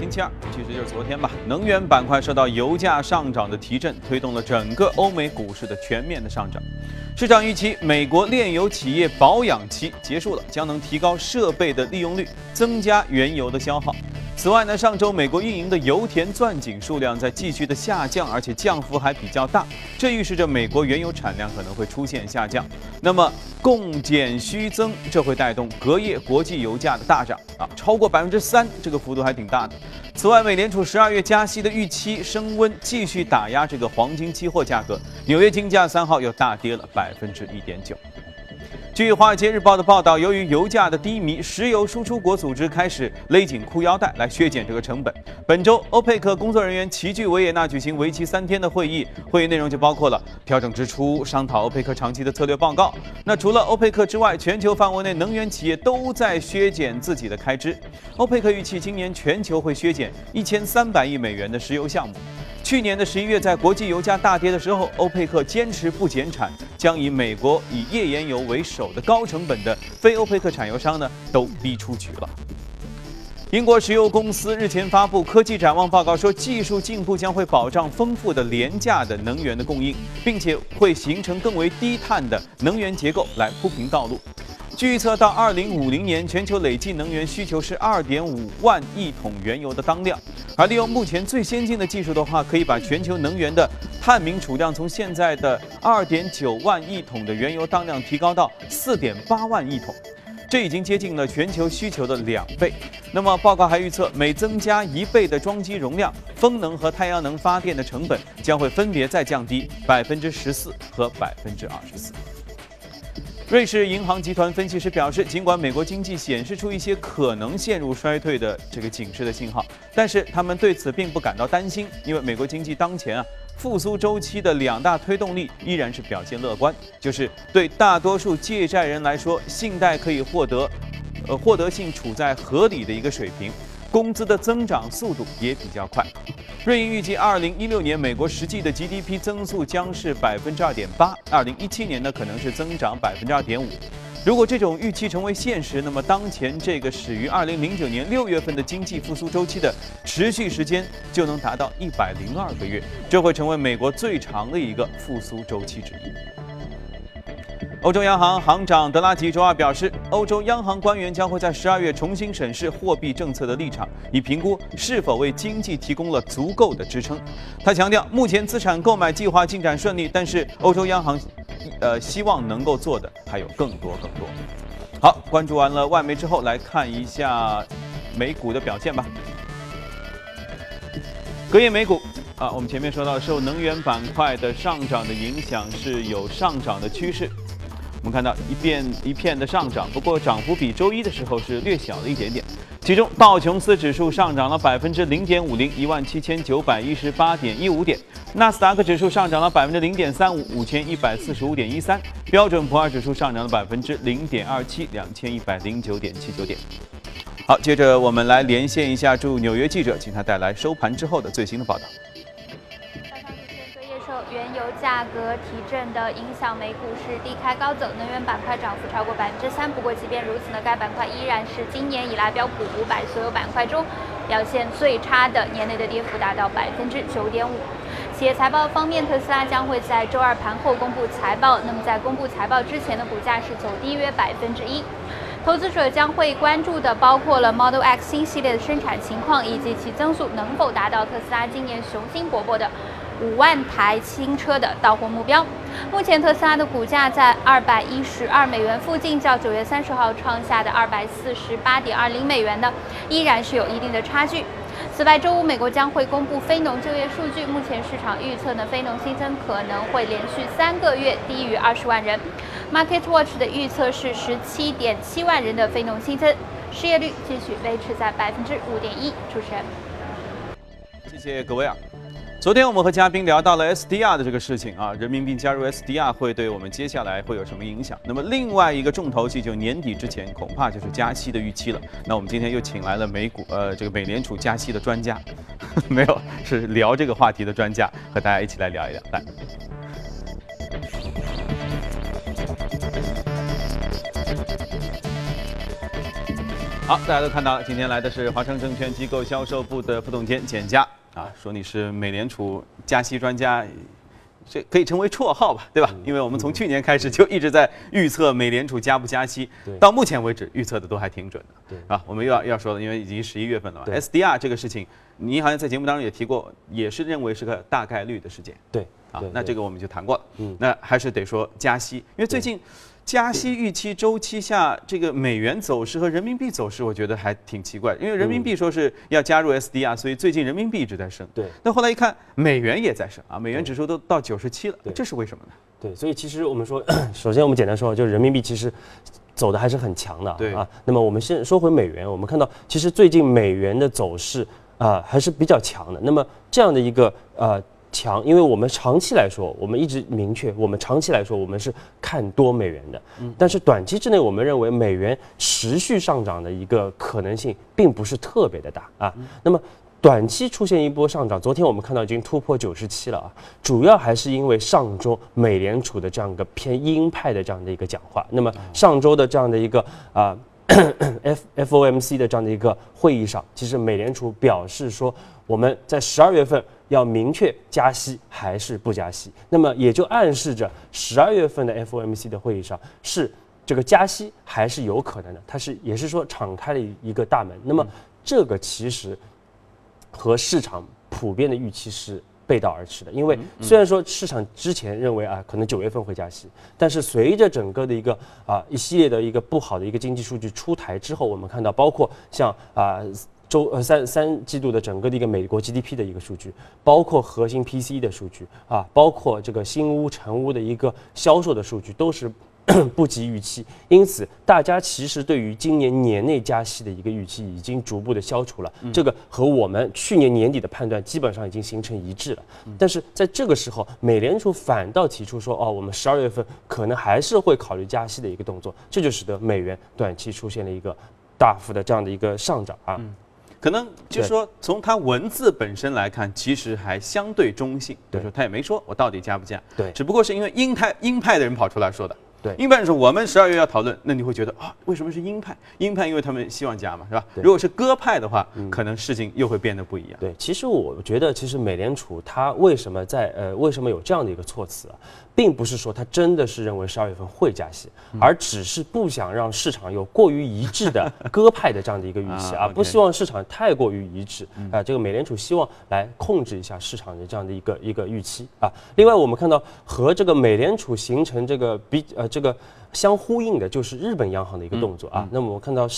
星期二，其实就是昨天吧。能源板块受到油价上涨的提振，推动了整个欧美股市的全面的上涨。市场预期美国炼油企业保养期结束了，将能提高设备的利用率，增加原油的消耗。此外呢，上周美国运营的油田钻井数量在继续的下降，而且降幅还比较大，这预示着美国原油产量可能会出现下降。那么供减需增，这会带动隔夜国际油价的大涨啊，超过3%，这个幅度还挺大的。此外，美联储12月加息的预期升温，继续打压这个黄金期货价格。纽约金价3号又大跌了1.9%。据《华尔街日报》的报道，由于油价的低迷，石油输出国组织开始勒紧裤腰带来削减这个成本。本周，欧佩克工作人员齐聚维也纳举行为期3天的会议，会议内容就包括了调整支出、商讨欧佩克长期的策略报告。那除了欧佩克之外，全球范围内能源企业都在削减自己的开支。欧佩克预期今年全球会削减1300亿美元的石油项目。去年的11月，在国际油价大跌的时候，欧佩克坚持不减产，将以美国以页岩油为首的高成本的非欧佩克产油商呢都逼出局了。英国石油公司日前发布科技展望报告说，技术进步将会保障丰富的廉价的能源的供应，并且会形成更为低碳的能源结构来铺平道路。据预测，到2050年，全球累计能源需求是2.5万亿桶原油的当量。而利用目前最先进的技术的话，可以把全球能源的探明储量从现在的2.9万亿桶的原油当量提高到4.8万亿桶，这已经接近了全球需求的2倍。那么报告还预测，每增加1倍的装机容量，风能和太阳能发电的成本将会分别再降低14%和24%。瑞士银行集团分析师表示，尽管美国经济显示出一些可能陷入衰退的这个警示的信号，但是他们对此并不感到担心，因为美国经济当前复苏周期的2大推动力依然是表现乐观，就是对大多数借债人来说，信贷可以获得性处在合理的一个水平，工资的增长速度也比较快。瑞银预计，2016年美国实际的 GDP 增速将是2.8%，2017年呢可能是增长2.5%。如果这种预期成为现实，那么当前这个始于2009年6月份的经济复苏周期的持续时间就能达到102个月，这会成为美国最长的一个复苏周期之一。欧洲央行行长德拉吉周二表示，欧洲央行官员将会在12月重新审视货币政策的立场，以评估是否为经济提供了足够的支撑。他强调，目前资产购买计划进展顺利，但是欧洲央行希望能够做的还有更多。好，关注完了外媒之后，来看一下美股的表现吧。隔夜美股我们前面说到，受能源板块的上涨的影响，是有上涨的趋势。我们看到一片的上涨，不过涨幅比周一的时候是略小了一点点。其中，道琼斯指数上涨了0.50%，17918.15点；纳斯达克指数上涨了0.35%，5145.13；标准普尔指数上涨了0.27%，2109.79点。好，接着我们来连线一下驻纽约记者，请他带来收盘之后的最新的报道。原油价格提振的影响，美股是低开高走，能源板块涨幅超过3%。不过，即便如此呢，该板块依然是今年以来标普500所有板块中表现最差的，年内的跌幅达到9.5%。企业财报方面，特斯拉将会在周二盘后公布财报，那么在公布财报之前的股价是走低约1%。投资者将会关注的包括了 Model X 新系列的生产情况，以及其增速能否达到特斯拉今年雄心勃勃的5万台新车的到货目标。目前特斯拉的股价在$212附近，较9月30号创下的$248.20呢，依然是有一定的差距。此外，周五美国将会公布非农就业数据，目前市场预测呢，非农新增可能会连续3个月低于20万人。MarketWatch 的预测是17.7万人的非农新增，失业率继续维持在5.1%。主持人，谢谢各位啊。昨天我们和嘉宾聊到了 SDR 的这个事情啊，人民币加入 SDR 会对我们接下来会有什么影响？那么另外一个重头戏，就年底之前恐怕就是加息的预期了。那我们今天又请来了美联储加息的专家，没有，是聊这个话题的专家，和大家一起来聊一聊。来，好，大家都看到了，今天来的是华盛证券机构销售部的副总监简佳啊，说你是美联储加息专家。这可以成为绰号吧，对吧？因为我们从去年开始就一直在预测美联储加不加息，到目前为止预测的都还挺准的。对啊，我们又要说了，因为已经11月份了嘛。SDR 这个事情，您好像在节目当中也提过，也是认为是个大概率的事件。对啊，那这个我们就谈过了。那还是得说加息，因为最近加息预期周期下，这个美元走势和人民币走势，我觉得还挺奇怪。因为人民币说是要加入 SDR， 所以最近人民币一直在升。对。那后来一看，美元也在升啊，美元指数都到97了，这是为什么呢？对，所以其实我们说，首先我们简单说，就是人民币其实走的还是很强的。对啊。那么我们先说回美元，我们看到其实最近美元的走势啊还是比较强的。那么这样的一个强，因为我们长期来说，我们一直明确，我们长期来说，我们是看多美元的。但是短期之内，我们认为美元持续上涨的一个可能性并不是特别的大啊。那么短期出现一波上涨，昨天我们看到已经突破97了啊，主要还是因为上周美联储的这样一个偏鹰派的这样的一个讲话。那么上周的这样的一个FOMC 的这样的一个会议上，其实美联储表示说，我们在12月份要明确加息还是不加息，那么也就暗示着12月份的 FOMC 的会议上是这个加息还是有可能的，它是也是说敞开了一个大门。那么这个其实和市场普遍的预期是背道而驰的，因为虽然说市场之前认为啊，可能9月份会加息，但是随着整个的一个一系列的一个不好的一个经济数据出台之后，我们看到包括像三季度的整个的一个美国 GDP 的一个数据，包括核心 PCE 的数据啊，包括这个新屋成屋的一个销售的数据都是不及预期，因此大家其实对于今年年内加息的一个预期已经逐步的消除了，这个和我们去年年底的判断基本上已经形成一致了。但是在这个时候，美联储反倒提出说，哦，我们12月份可能还是会考虑加息的一个动作，这就使得美元短期出现了一个大幅的这样的一个上涨啊。可能就是说，从它文字本身来看，其实还相对中性，就是说它也没说我到底加不加，对，只不过是因为鹰派的人跑出来说的。对，鹰派说我们12月要讨论，那你会觉得啊，为什么是鹰派？鹰派因为他们希望加嘛，是吧？如果是鸽派的话，可能事情又会变得不一样。对，其实我觉得，其实美联储它为什么为什么有这样的一个措辞啊，并不是说它真的是认为12月份会加息，而只是不想让市场有过于一致的鸽派的这样的一个预期啊，不希望市场太过于一致啊。这个美联储希望来控制一下市场的这样的一个预期啊。另外，我们看到和这个美联储形成这个这个相呼应的就是日本央行的一个动作啊。那么我看到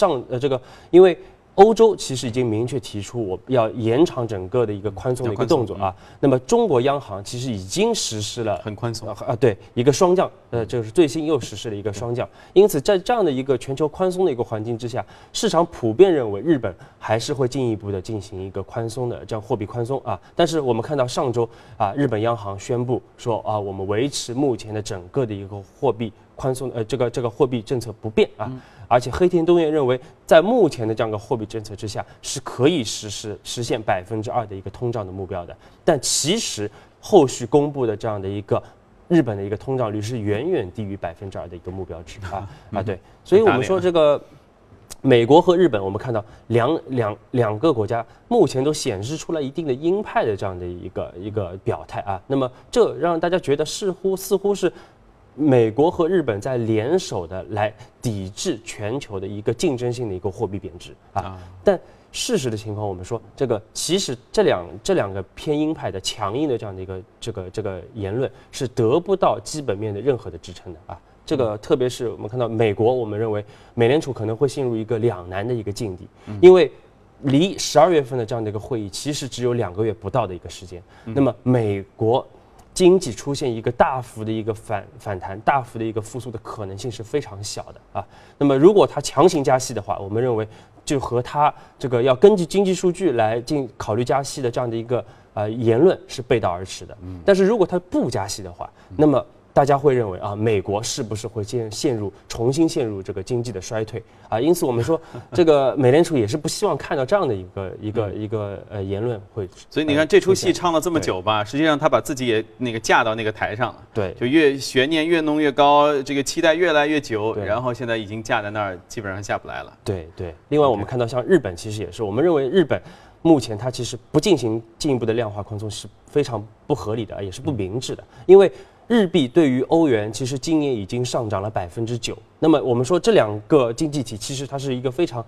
因为欧洲其实已经明确提出我要延长整个的一个宽松的一个动作啊。那么中国央行其实已经实施了很宽松啊，对，一个双降，就是最新又实施了一个双降。因此，在这样的一个全球宽松的一个环境之下，市场普遍认为日本还是会进一步的进行一个宽松的这样货币宽松啊。但是我们看到上周啊，日本央行宣布说啊，我们维持目前的整个的一个货币宽松这个货币政策不变啊。而且黑田东彦认为，在目前的这样一个货币政策之下，是可以实现2%的一个通胀的目标的。但其实后续公布的这样的一个日本的一个通胀率是远远低于2%的一个目标值啊，对。所以我们说这个美国和日本，我们看到两个国家目前都显示出来一定的鹰派的这样的一个表态啊。那么这让大家觉得似乎是美国和日本在联手的来抵制全球的一个竞争性的一个货币贬值啊，但事实的情况，我们说这个其实这两个偏鹰派的强硬的这样的一个这个言论是得不到基本面的任何的支撑的啊。这个特别是我们看到美国，我们认为美联储可能会陷入一个两难的一个境地，因为离12月份的这样的一个会议其实只有2个月不到的一个时间，那么美国经济出现一个大幅的一个反弹、大幅的一个复苏的可能性是非常小的啊。那么，如果它强行加息的话，我们认为就和它这个要根据经济数据来考虑加息的这样的一个言论是背道而驰的。但是，如果它不加息的话，那么大家会认为啊，美国是不是会重新陷入这个经济的衰退啊？因此我们说，这个美联储也是不希望看到这样的一个言论会。所以你看这出戏唱了这么久吧，实际上他把自己也那个架到那个台上了。对，就越悬念越弄越高，这个期待越来越久，然后现在已经架在那儿，基本上下不来了。对对。另外我们看到像日本其实也是，我们认为日本目前它其实不进行进一步的量化宽松是非常不合理的，也是不明智的，因为日币对于欧元其实今年已经上涨了9%，那么我们说这两个经济体其实它是一个非常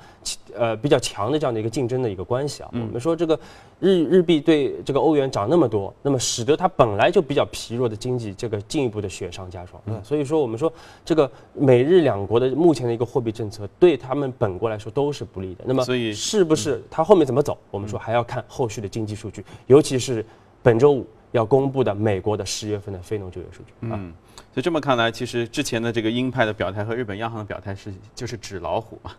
比较强的这样的一个竞争的一个关系啊。我们说这个日币对这个欧元涨那么多，那么使得它本来就比较疲弱的经济这个进一步的雪上加霜。所以说我们说这个美日两国的目前的一个货币政策对他们本国来说都是不利的。那么是不是它后面怎么走，我们说还要看后续的经济数据，尤其是本周五要公布的美国的10月份的非农就业数据。所以这么看来，其实之前的这个鹰派的表态和日本央行的表态就是纸老虎嘛，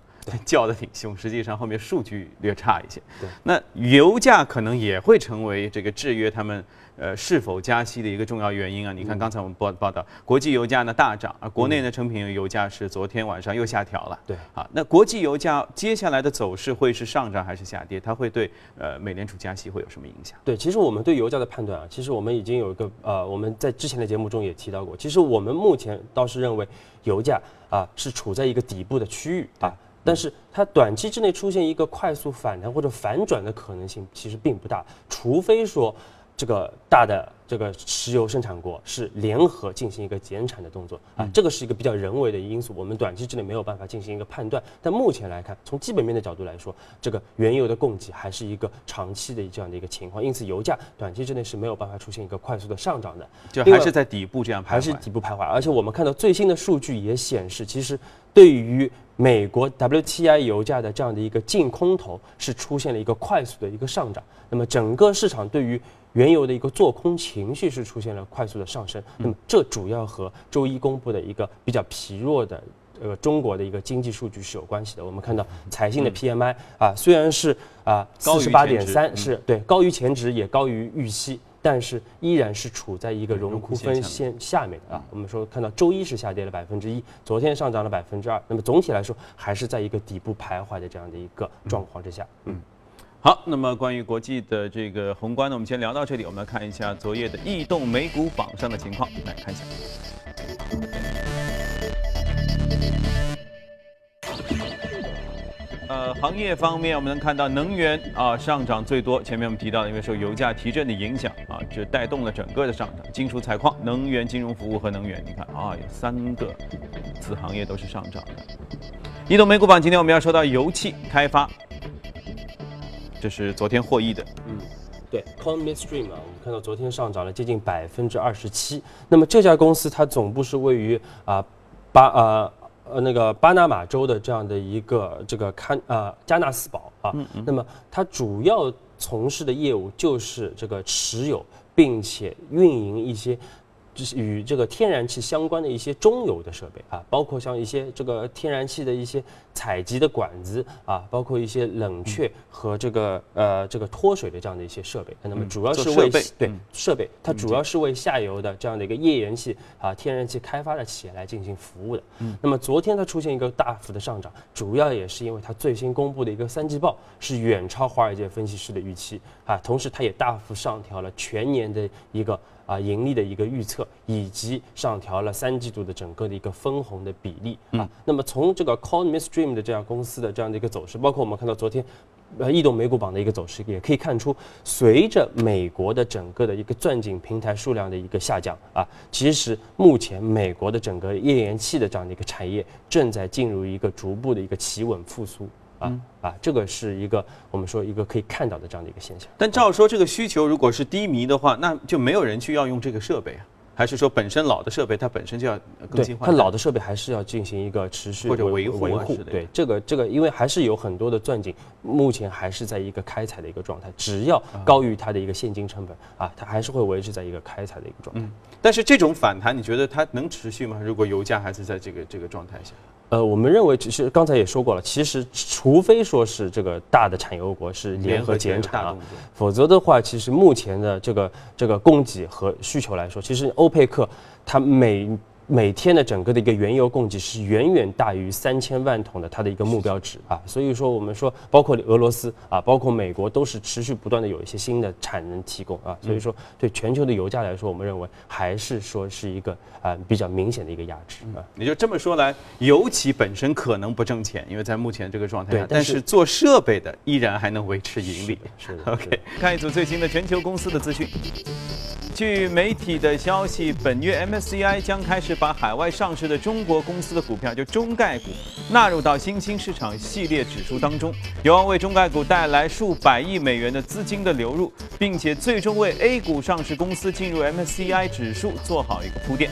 叫得挺凶，实际上后面数据略差一些。对，那油价可能也会成为这个制约他们是否加息的一个重要原因啊。你看刚才我们报道，国际油价呢大涨，而国内的成品油价是昨天晚上又下调了。对啊，那国际油价接下来的走势会是上涨还是下跌？它会对美联储加息会有什么影响？对，其实我们对油价的判断啊，其实我们已经有一个我们在之前的节目中也提到过，其实我们目前倒是认为油价啊是处在一个底部的区域啊。但是它短期之内出现一个快速反弹或者反转的可能性其实并不大，除非说这个大的这个石油生产国是联合进行一个减产的动作啊，这个是一个比较人为的因素，我们短期之内没有办法进行一个判断。但目前来看，从基本面的角度来说，这个原油的供给还是一个长期的这样的一个情况，因此油价短期之内是没有办法出现一个快速的上涨的，就还是在底部这样徘徊，还是底部徘徊。而且我们看到最新的数据也显示，其实对于美国 WTI 油价的这样的一个净空头是出现了一个快速的一个上涨，那么整个市场对于原油的一个做空情绪是出现了快速的上升，那么这主要和周一公布的一个比较疲弱的中国的一个经济数据是有关系的。我们看到财新的 PMI 啊，虽然是啊48.3，是对高于前值也高于预期，但是依然是处在一个荣枯分线下面的啊。我们说看到周一是下跌了1%，昨天上涨了2%，那么总体来说还是在一个底部徘徊的这样的一个状况之下。好，那么关于国际的这个宏观呢，我们先聊到这里。我们来看一下昨夜的异动美股榜上的情况，来看一下。行业方面，我们能看到能源啊上涨最多。前面我们提到的，因为受油价提振的影响啊，这带动了整个的上涨。金属、采矿、能源、金融服务和能源，你看啊，有3个子行业都是上涨的。异动美股榜，今天我们要说到油气开发。这是昨天获益的，对 ，Coin Midstream 啊，我们看到昨天上涨了接近27%。那么这家公司它总部是位于巴拿马州的这样的一个这个加纳斯堡啊。那么它主要从事的业务就是这个持有并且运营一些与这个天然气相关的一些中油的设备啊，包括像一些这个天然气的一些采集的管子啊，包括一些冷却和这个脱水的这样的一些设备。那么主要是为设备，它主要是为下游的这样的一个页岩气啊、天然气开发的企业来进行服务的。那么昨天它出现一个大幅的上涨，主要也是因为它最新公布的一个3季报是远超华尔街分析师的预期啊，同时它也大幅上调了全年的一个盈利的一个预测，以及上调了3季度的整个的一个分红的比例啊。那么从这个 Coin Midstream 的这家公司的这样的一个走势，包括我们看到昨天异动美股榜的一个走势，也可以看出，随着美国的整个的一个钻井平台数量的一个下降啊，其实目前美国的整个页岩气的这样的一个产业正在进入一个逐步的一个企稳复苏。这个是一个我们说一个可以看到的这样的一个现象。但照说这个需求如果是低迷的话，那就没有人去要用这个设备啊，还是说本身老的设备它本身就要更新换代？它老的设备还是要进行一个持续或者维护。对，这个因为还是有很多的钻井目前还是在一个开采的一个状态，只要高于它的一个现金成本啊，它还是会维持在一个开采的一个状态。但是这种反弹你觉得它能持续吗？如果油价还是在这个状态下？我们认为，其实刚才也说过了，其实除非说是这个大的产油国是联合减产了，否则的话，其实目前的这个供给和需求来说，其实欧佩克它每天的整个的一个原油供给是远远大于3000万桶的它的一个目标值啊，所以说我们说包括俄罗斯啊，包括美国都是持续不断的有一些新的产能提供啊，所以说对全球的油价来说，我们认为还是说是一个比较明显的一个压制啊。也就这么说来，油企本身可能不挣钱，因为在目前这个状态下，但是做设备的依然还能维持盈利。是的 OK， 看一组最新的全球公司的资讯。据媒体的消息，本月 MSCI 将开始把海外上市的中国公司的股票，就中概股，纳入到新兴市场系列指数当中，有望为中概股带来数百亿美元的资金的流入，并且最终为 A 股上市公司进入 MSCI 指数做好一个铺垫。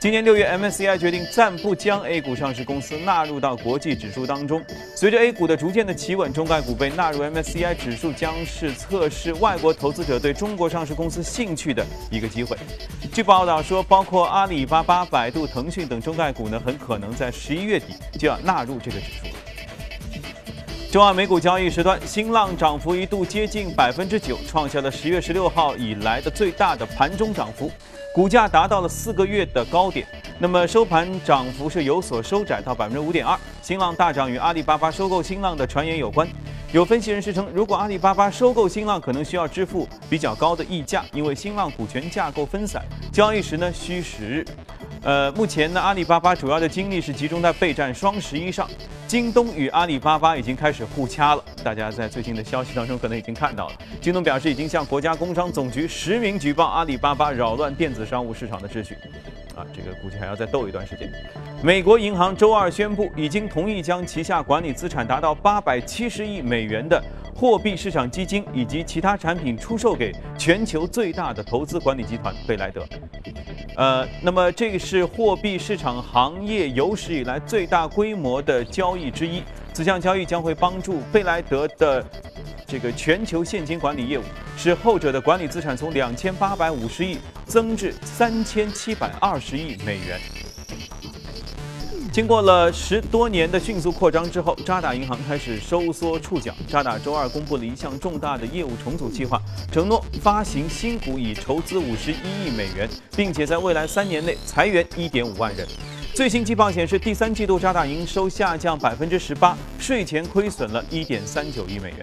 今年6月 ，MSCI 决定暂不将 A 股上市公司纳入到国际指数当中。随着 A 股的逐渐的企稳，中概股被纳入 MSCI 指数将是测试外国投资者对中国上市公司兴趣的一个机会。据报道说，包括阿里巴巴、百度、腾讯等中概股呢，很可能在11月底就要纳入这个指数。中澳美股交易时段，新浪涨幅一度接近9%，创下了10月16号以来的最大的盘中涨幅，股价达到了4个月的高点。那么收盘涨幅是有所收窄到5.2%。新浪大涨与阿里巴巴收购新浪的传言有关。有分析人士称，如果阿里巴巴收购新浪，可能需要支付比较高的溢价，因为新浪股权架构分散，交易时呢需10日。目前呢，阿里巴巴主要的精力是集中在备战双11上。京东与阿里巴巴已经开始互掐了，大家在最近的消息当中可能已经看到了。京东表示已经向国家工商总局实名举报阿里巴巴扰乱电子商务市场的秩序。啊，这个估计还要再斗一段时间。美国银行周2宣布，已经同意将旗下管理资产达到870亿美元的货币市场基金以及其他产品出售给全球最大的投资管理集团贝莱德。那么这个是货币市场行业有史以来最大规模的交易之一。此项交易将会帮助贝莱德的这个全球现金管理业务，使后者的管理资产从2850亿增至3720亿美元。经过了10多年的迅速扩张之后，渣打银行开始收缩触角。渣打周2公布了一项重大的业务重组计划，承诺发行新股以筹资51亿美元，并且在未来3年内裁员1.5万人。最新季报显示，第3季度渣打营收下降18%，税前亏损了1.39亿美元。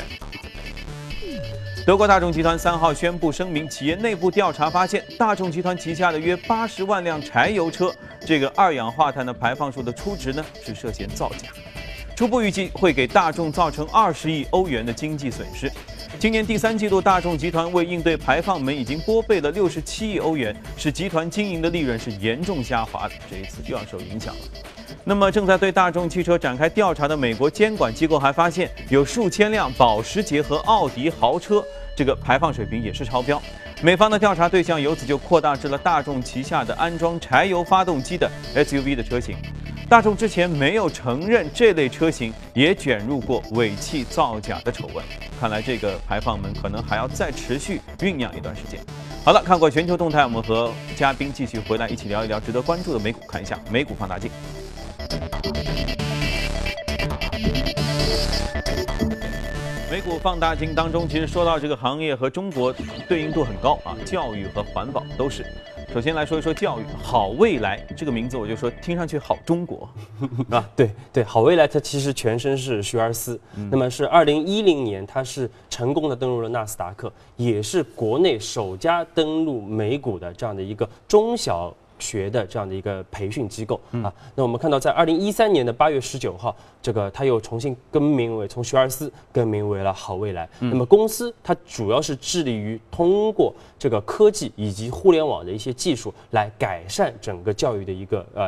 德国大众集团3号宣布声明，企业内部调查发现，大众集团旗下的约80万辆柴油车，这个二氧化碳的排放数的初值呢是涉嫌造假，初步预计会给大众造成20亿欧元的经济损失。今年第3季度，大众集团为应对排放门已经拨备了67亿欧元，使集团经营的利润是严重下滑的，这一次又要受影响了。那么正在对大众汽车展开调查的美国监管机构还发现，有数千辆保时捷和奥迪豪车这个排放水平也是超标。美方的调查对象由此就扩大至了大众旗下的安装柴油发动机的 SUV 的车型。大众之前没有承认这类车型也卷入过尾气造假的丑闻，看来这个排放门可能还要再持续酝酿一段时间。好了，看过全球动态，我们和嘉宾继续回来一起聊一聊值得关注的美股，看一下美股放大镜。美股放大镜当中，其实说到这个行业和中国对应度很高啊，教育和环保都是。首先来说一说教育，好未来这个名字我就说听上去好中国啊，对，好未来它其实全身是学而思，那么是2010年它是成功的登陆了纳斯达克，也是国内首家登陆美股的这样的一个中小学的这样的一个培训机构啊。那我们看到，在2013年的8月19号，这个它又重新更名为，从学而思更名为了好未来。那么公司它主要是致力于通过这个科技以及互联网的一些技术来改善整个教育的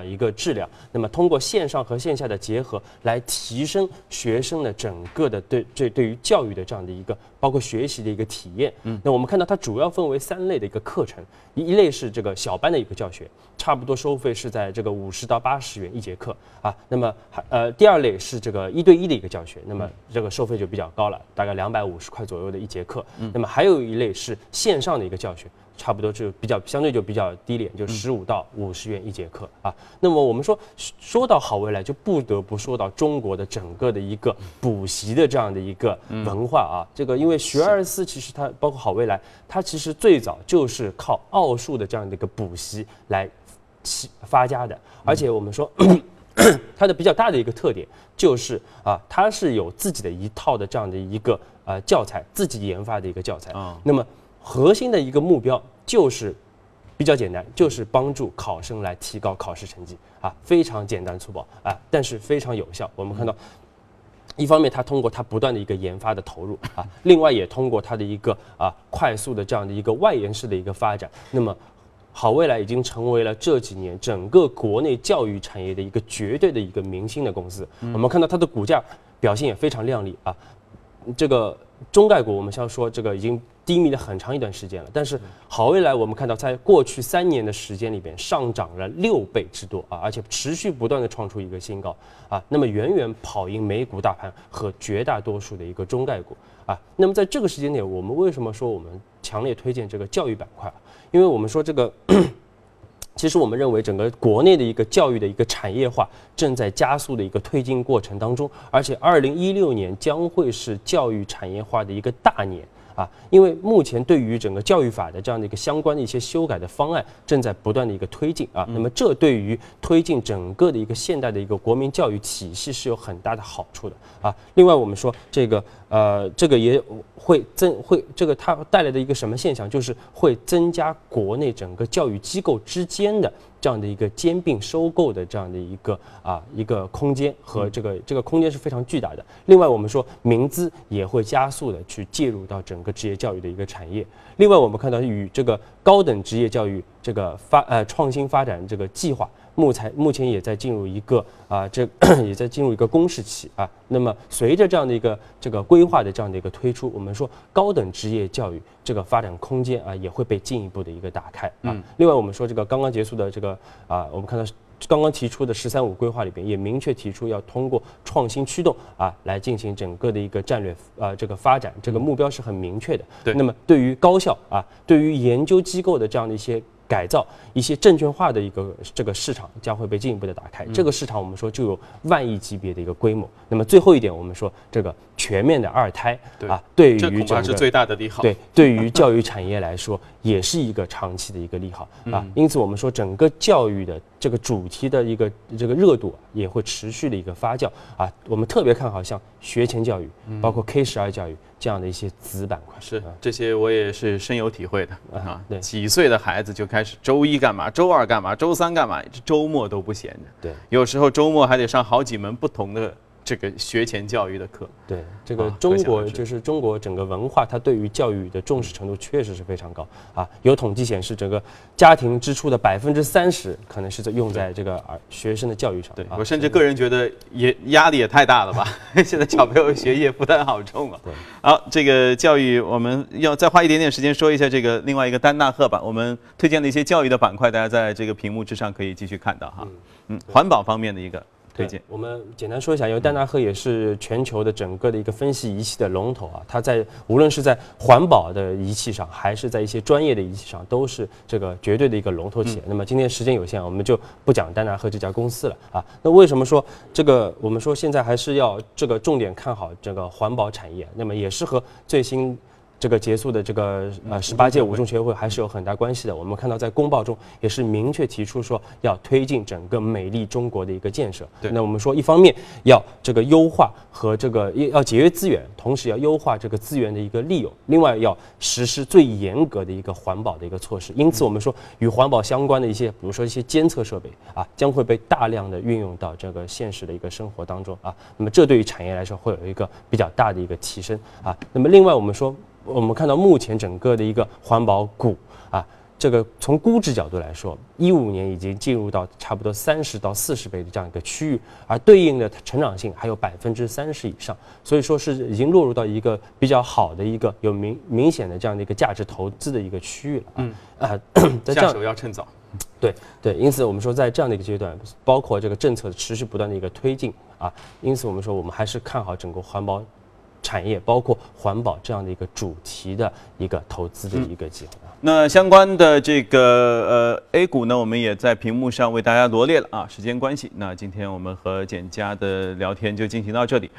一个质量。那么通过线上和线下的结合来提升学生的整个的对于教育的这样的一个包括学习的一个体验。那我们看到它主要分为3类的一个课程，一类是这个小班的一个教学。差不多收费是在这个50到80元一节课啊，那么第二类是这个1对1的一个教学，那么这个收费就比较高了，大概250块左右的一节课。那么还有一类是线上的一个教学，差不多就比较相对就比较低廉，就15到50元一节课啊。那么我们说到好未来，就不得不说到中国的整个的一个补习的这样的一个文化啊。这个因为学而思，其实它包括好未来，它其实最早就是靠奥数的这样的一个补习来发家的，而且我们说。它的比较大的一个特点就是啊，它是有自己的一套的这样的一个教材，自己研发的一个教材。那么核心的一个目标就是比较简单，就是帮助考生来提高考试成绩啊，非常简单粗暴啊，但是非常有效。我们看到。一方面，它通过它不断的一个研发的投入啊，另外也通过它的一个快速的这样的一个外延式的一个发展，那么。好未来已经成为了这几年整个国内教育产业的一个绝对的一个明星的公司。我们看到它的股价表现也非常亮丽啊。这个中概股我们要说这个已经低迷了很长一段时间了，但是好未来我们看到在过去3年的时间里边上涨了6倍之多啊，而且持续不断的创出一个新高啊。那么远远跑赢美股大盘和绝大多数的一个中概股啊。那么在这个时间点，我们为什么说我们强烈推荐这个教育板块？因为我们说这个，其实我们认为整个国内的一个教育的一个产业化正在加速的一个推进过程当中，而且2016年将会是教育产业化的一个大年啊！因为目前对于整个教育法的这样的一个相关的一些修改的方案正在不断的一个推进啊，那么这对于推进整个的一个现代的一个国民教育体系是有很大的好处的啊。另外我们说这个这个也会这个它带来的一个什么现象，就是会增加国内整个教育机构之间的这样的一个兼并收购的这样的一个一个空间，和这个空间是非常巨大的。另外我们说民资也会加速的去介入到整个职业教育的一个产业。另外我们看到与这个高等职业教育这个创新发展这个计划目前也在进入一个也在进入一个公示期啊。那么随着这样的一个这个规划的这样的一个推出，我们说高等职业教育这个发展空间啊也会被进一步的一个打开啊。另外我们说这个刚刚结束的这个我们看到刚刚提出的“15规划”里边也明确提出要通过创新驱动啊来进行整个的一个战略这个发展，这个目标是很明确的。对。那么对于高校啊，对于研究机构的这样的一些。改造一些证券化的一个这个市场将会被进一步的打开，这个市场我们说就有10000亿级别的一个规模。那么最后一点，我们说这个全面的二胎啊，对于这恐怕是最大的利好。对，对于教育产业来说，也是一个长期的一个利好啊。因此我们说整个教育的这个主题的一个这个热度也会持续的一个发酵啊。我们特别看好像学前教育，包括 K-12教育。这样的一些子板块是这些，我也是深有体会的啊。对，几岁的孩子就开始周一干嘛，周二干嘛，周三干嘛，周末都不闲着。对，有时候周末还得上好几门不同的这个学前教育的课。对，这个中国就是中国整个文化，它对于教育的重视程度确实是非常高啊。有统计显示，整个家庭支出的30%可能是用在这个学生的教育上。对，我甚至个人觉得也压力也太大了吧！现在小朋友学业负担好重啊。对，好，这个教育我们要再花一点点时间说一下这个另外一个丹纳赫吧。我们推荐的一些教育的板块，大家在这个屏幕之上可以继续看到哈。环保方面的一个。推荐我们简单说一下，因为丹纳赫也是全球的整个的一个分析仪器的龙头啊，它在无论是在环保的仪器上，还是在一些专业的仪器上，都是这个绝对的一个龙头企业。那么今天时间有限，我们就不讲丹纳赫这家公司了啊。那为什么说这个？我们说现在还是要这个重点看好这个环保产业，那么也是和最新。这个结束的这个18届五中全会还是有很大关系的。我们看到在公报中也是明确提出说要推进整个美丽中国的一个建设。那我们说一方面要这个优化和这个要节约资源，同时要优化这个资源的一个利用，另外要实施最严格的一个环保的一个措施。因此我们说与环保相关的一些比如说一些监测设备啊，将会被大量的运用到这个现实的一个生活当中啊。那么这对于产业来说会有一个比较大的一个提升啊。那么另外我们说我们看到目前整个的一个环保股啊，这个从估值角度来说，15年已经进入到差不多30到40倍的这样一个区域，而对应的成长性还有30%以上，所以说是已经落入到一个比较好的一个有明显的这样的一个价值投资的一个区域了。下手要趁早。对，因此我们说在这样的一个阶段，包括这个政策持续不断的一个推进啊，因此我们说我们还是看好整个环保。产业，包括环保这样的一个主题的一个投资的一个机会。那相关的这个A 股呢，我们也在屏幕上为大家罗列了啊，时间关系，那今天我们和简家的聊天就进行到这里。